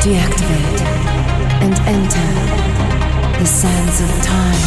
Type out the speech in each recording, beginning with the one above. Deactivate and enter the sands of time.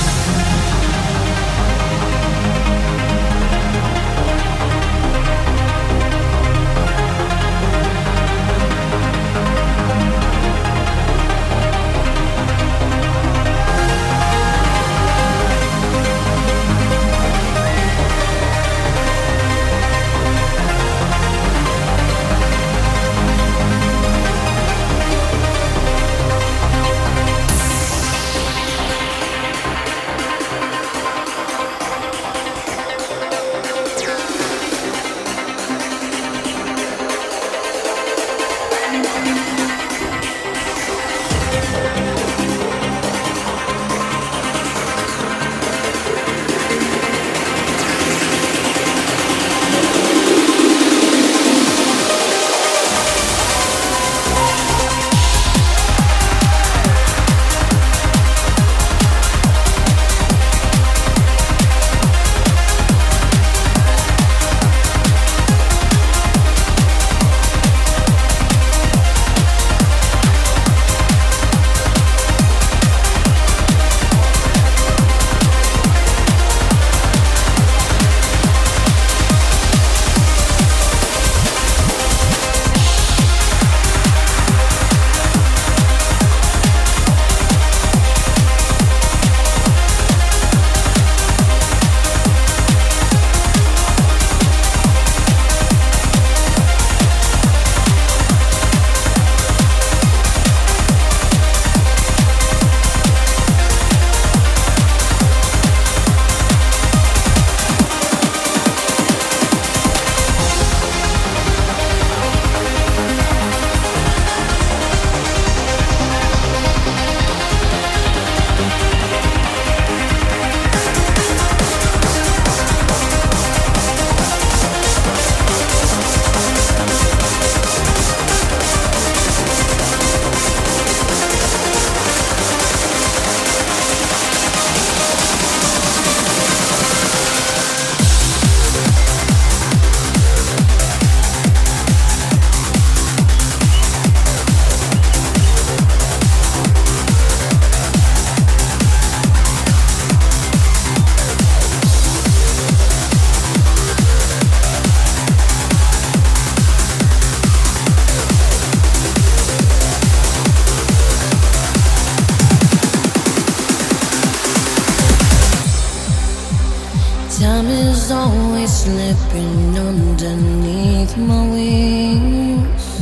Slipping underneath my wings,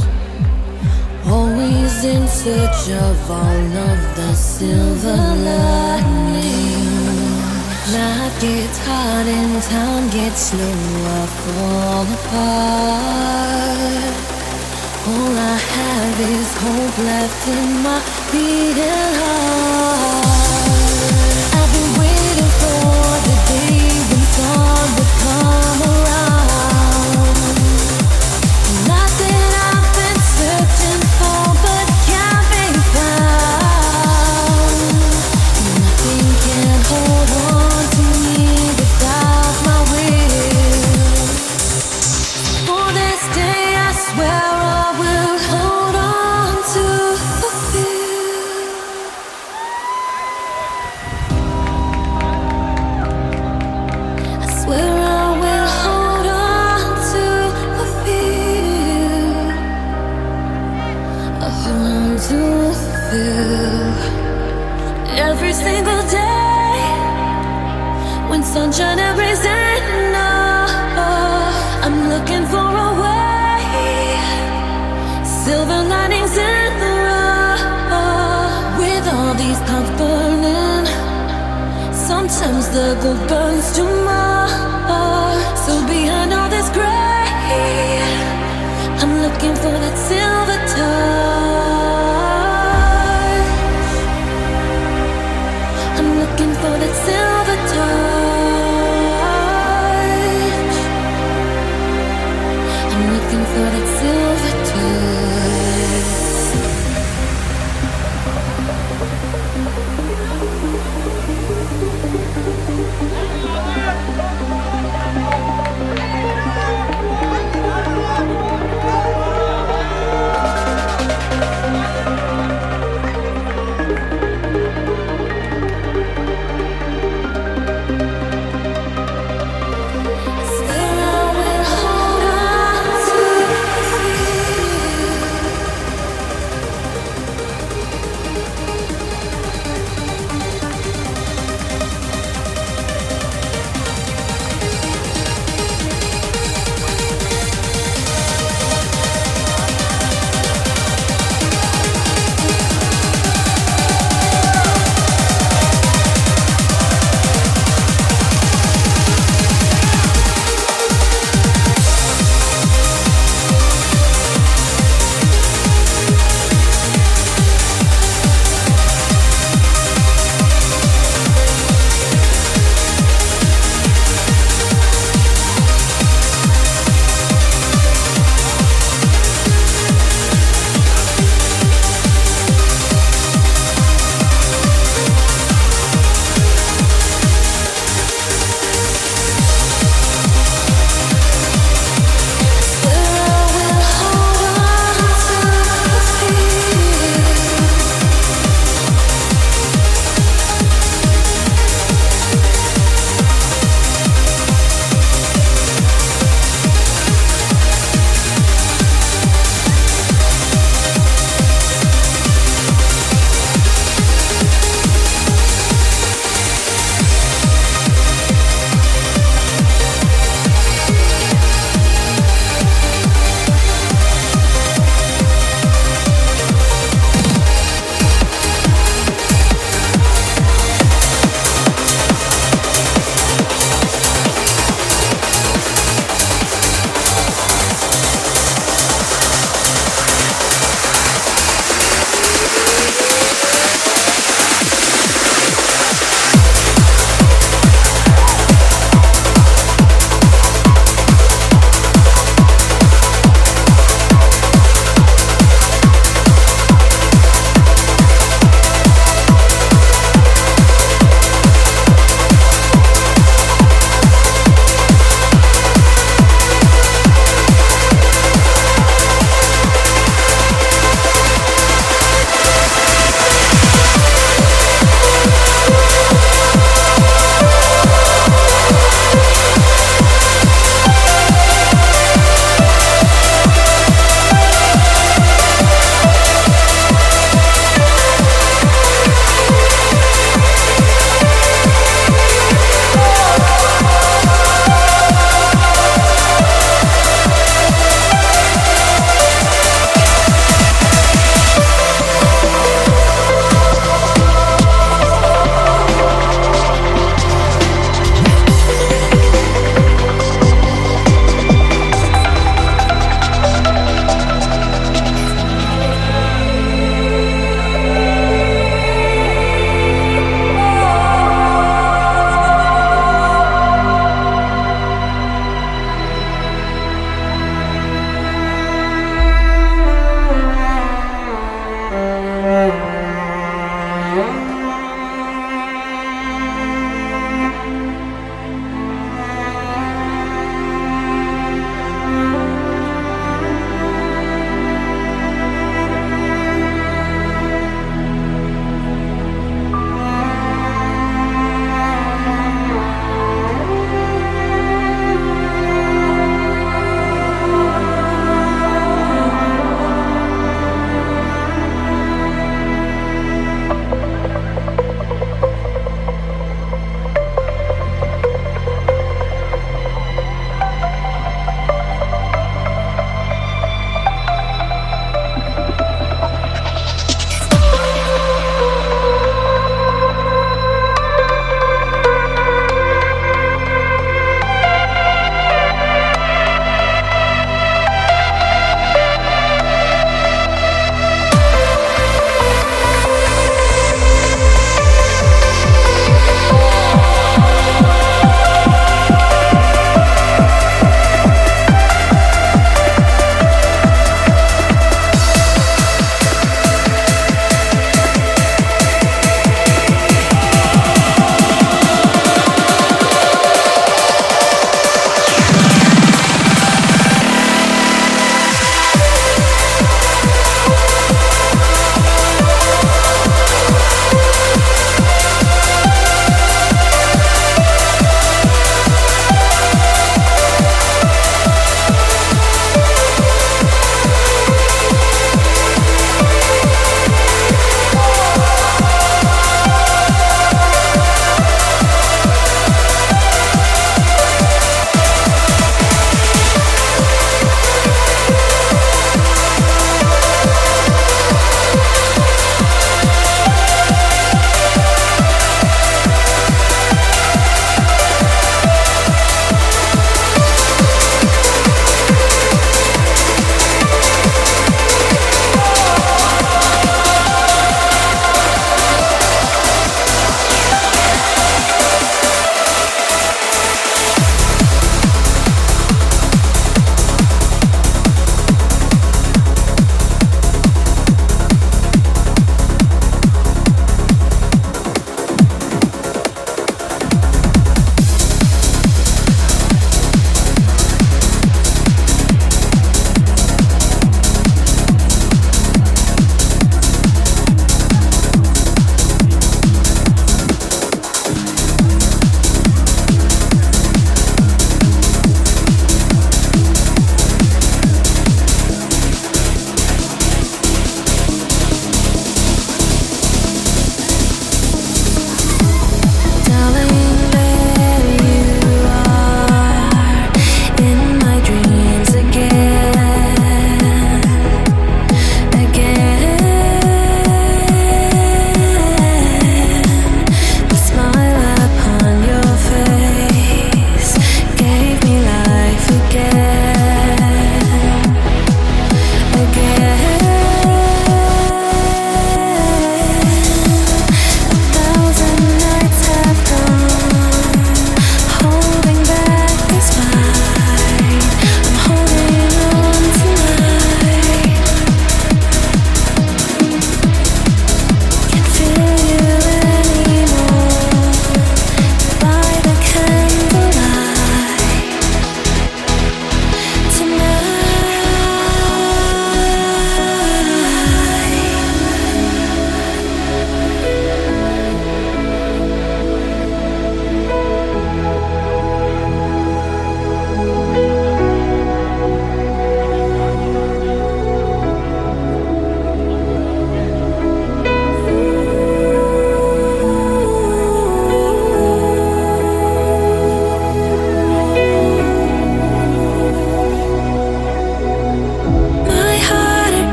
always in search of all of the silver linings. Life gets hard and time gets slow, I fall apart. All I have is hope left in my beating heart. I've been waiting for the day when sun would come around. Not that I've been searching for, but can't be found. Nothing can hold on to me without my will. For this day I swear I will hold on to fulfill. Every single day, when sunshine and rays end, I'm looking for a way, silver linings in the road. With all these clouds burning, sometimes the gold burns too much. So behind all this gray, I'm looking for that silver touch. For that silver touch, I'm looking for that silver touch.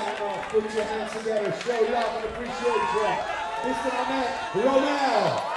time off. Put your hands together, show love and appreciation. This is my man, Romel.